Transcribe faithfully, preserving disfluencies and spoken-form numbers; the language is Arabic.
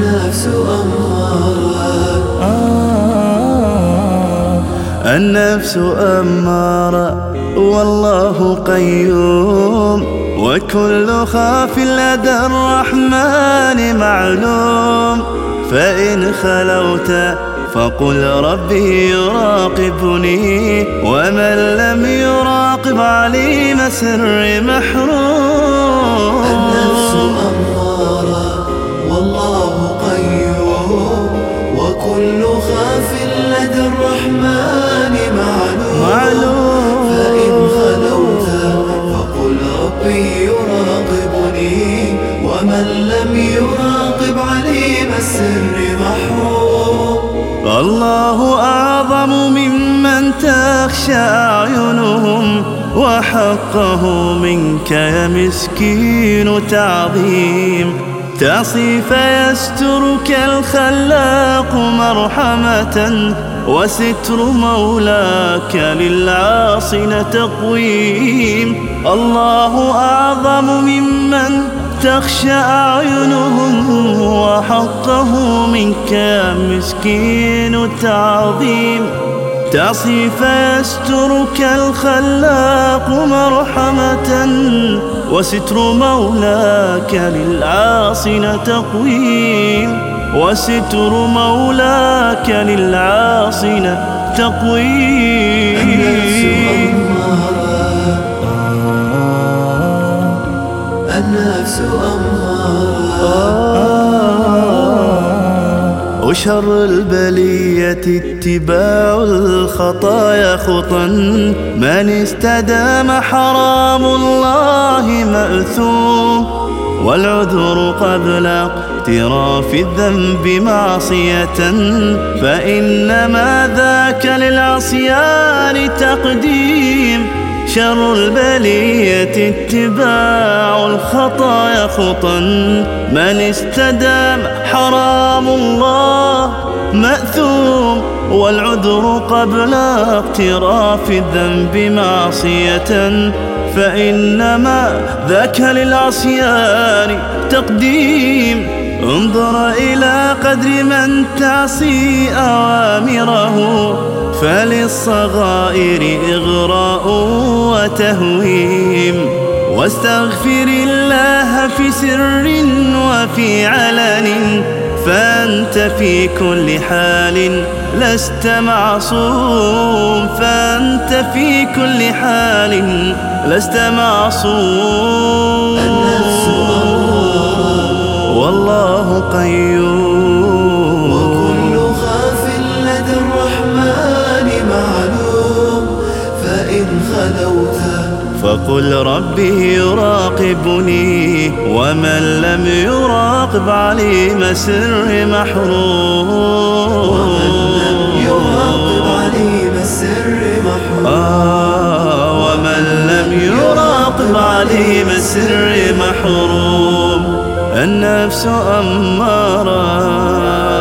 النفس أماره النفس أماره والله قيوم، وكل خاف لدى الرحمن معلوم. فإن خلوت فقل ربي يراقبني، ومن لم يراقب عليم سري محروم. النفس أماره والله قيوم، وكل خاف لدى الرحمن معلوم, معلوم فإن خلوت فقل ربي يراقبني، ومن لم يراقب عليم السر محروم. الله أعظم ممن تخشى أعينهم، وحقه منك يا مسكين تعظيم. تعصي فيسترك الخلاق مرحمة، وستر مولاك للعاصين تقويم. الله أعظم ممن تخشى أعينهم، وحقه منك يا مسكين تعظيم. تعصي فيسترك الخلاق مرحمة، وستر مولاك للعاصين تقويم. وستر مولاك للعاصين تقويم. النفس أماره وشر البلية اتباع الخطايا خطا، من استدام حرام الله مأثوم. والعذر قبل اقتراف الذنب معصية، فإنما ذاك للعصيان تقديم. شر البلية اتباع الخطايا خطا، من استدام حرام الله مأثوم. والعذر قبل اقتراف الذنب معصية، فإنما ذاك للعصيان تقديم. انظر إلى قدر من تعصي أوامره، فللصغائر إغراء وتهويم. واستغفر الله في سر وفي علن، فأنت في كل حال لست معصوم. فأنت في كل حال لست معصوم. النفس أماره والله قيوم، وكل خاف لدى الرحمن معلوم. فإن خلوت فقل ربي يراقبني، ومن لم يراقب عليم سري محروم. ومن لم يراقب عليم سري محروم آه ومن لم يراقب عليم سري محروم. النفس أماره.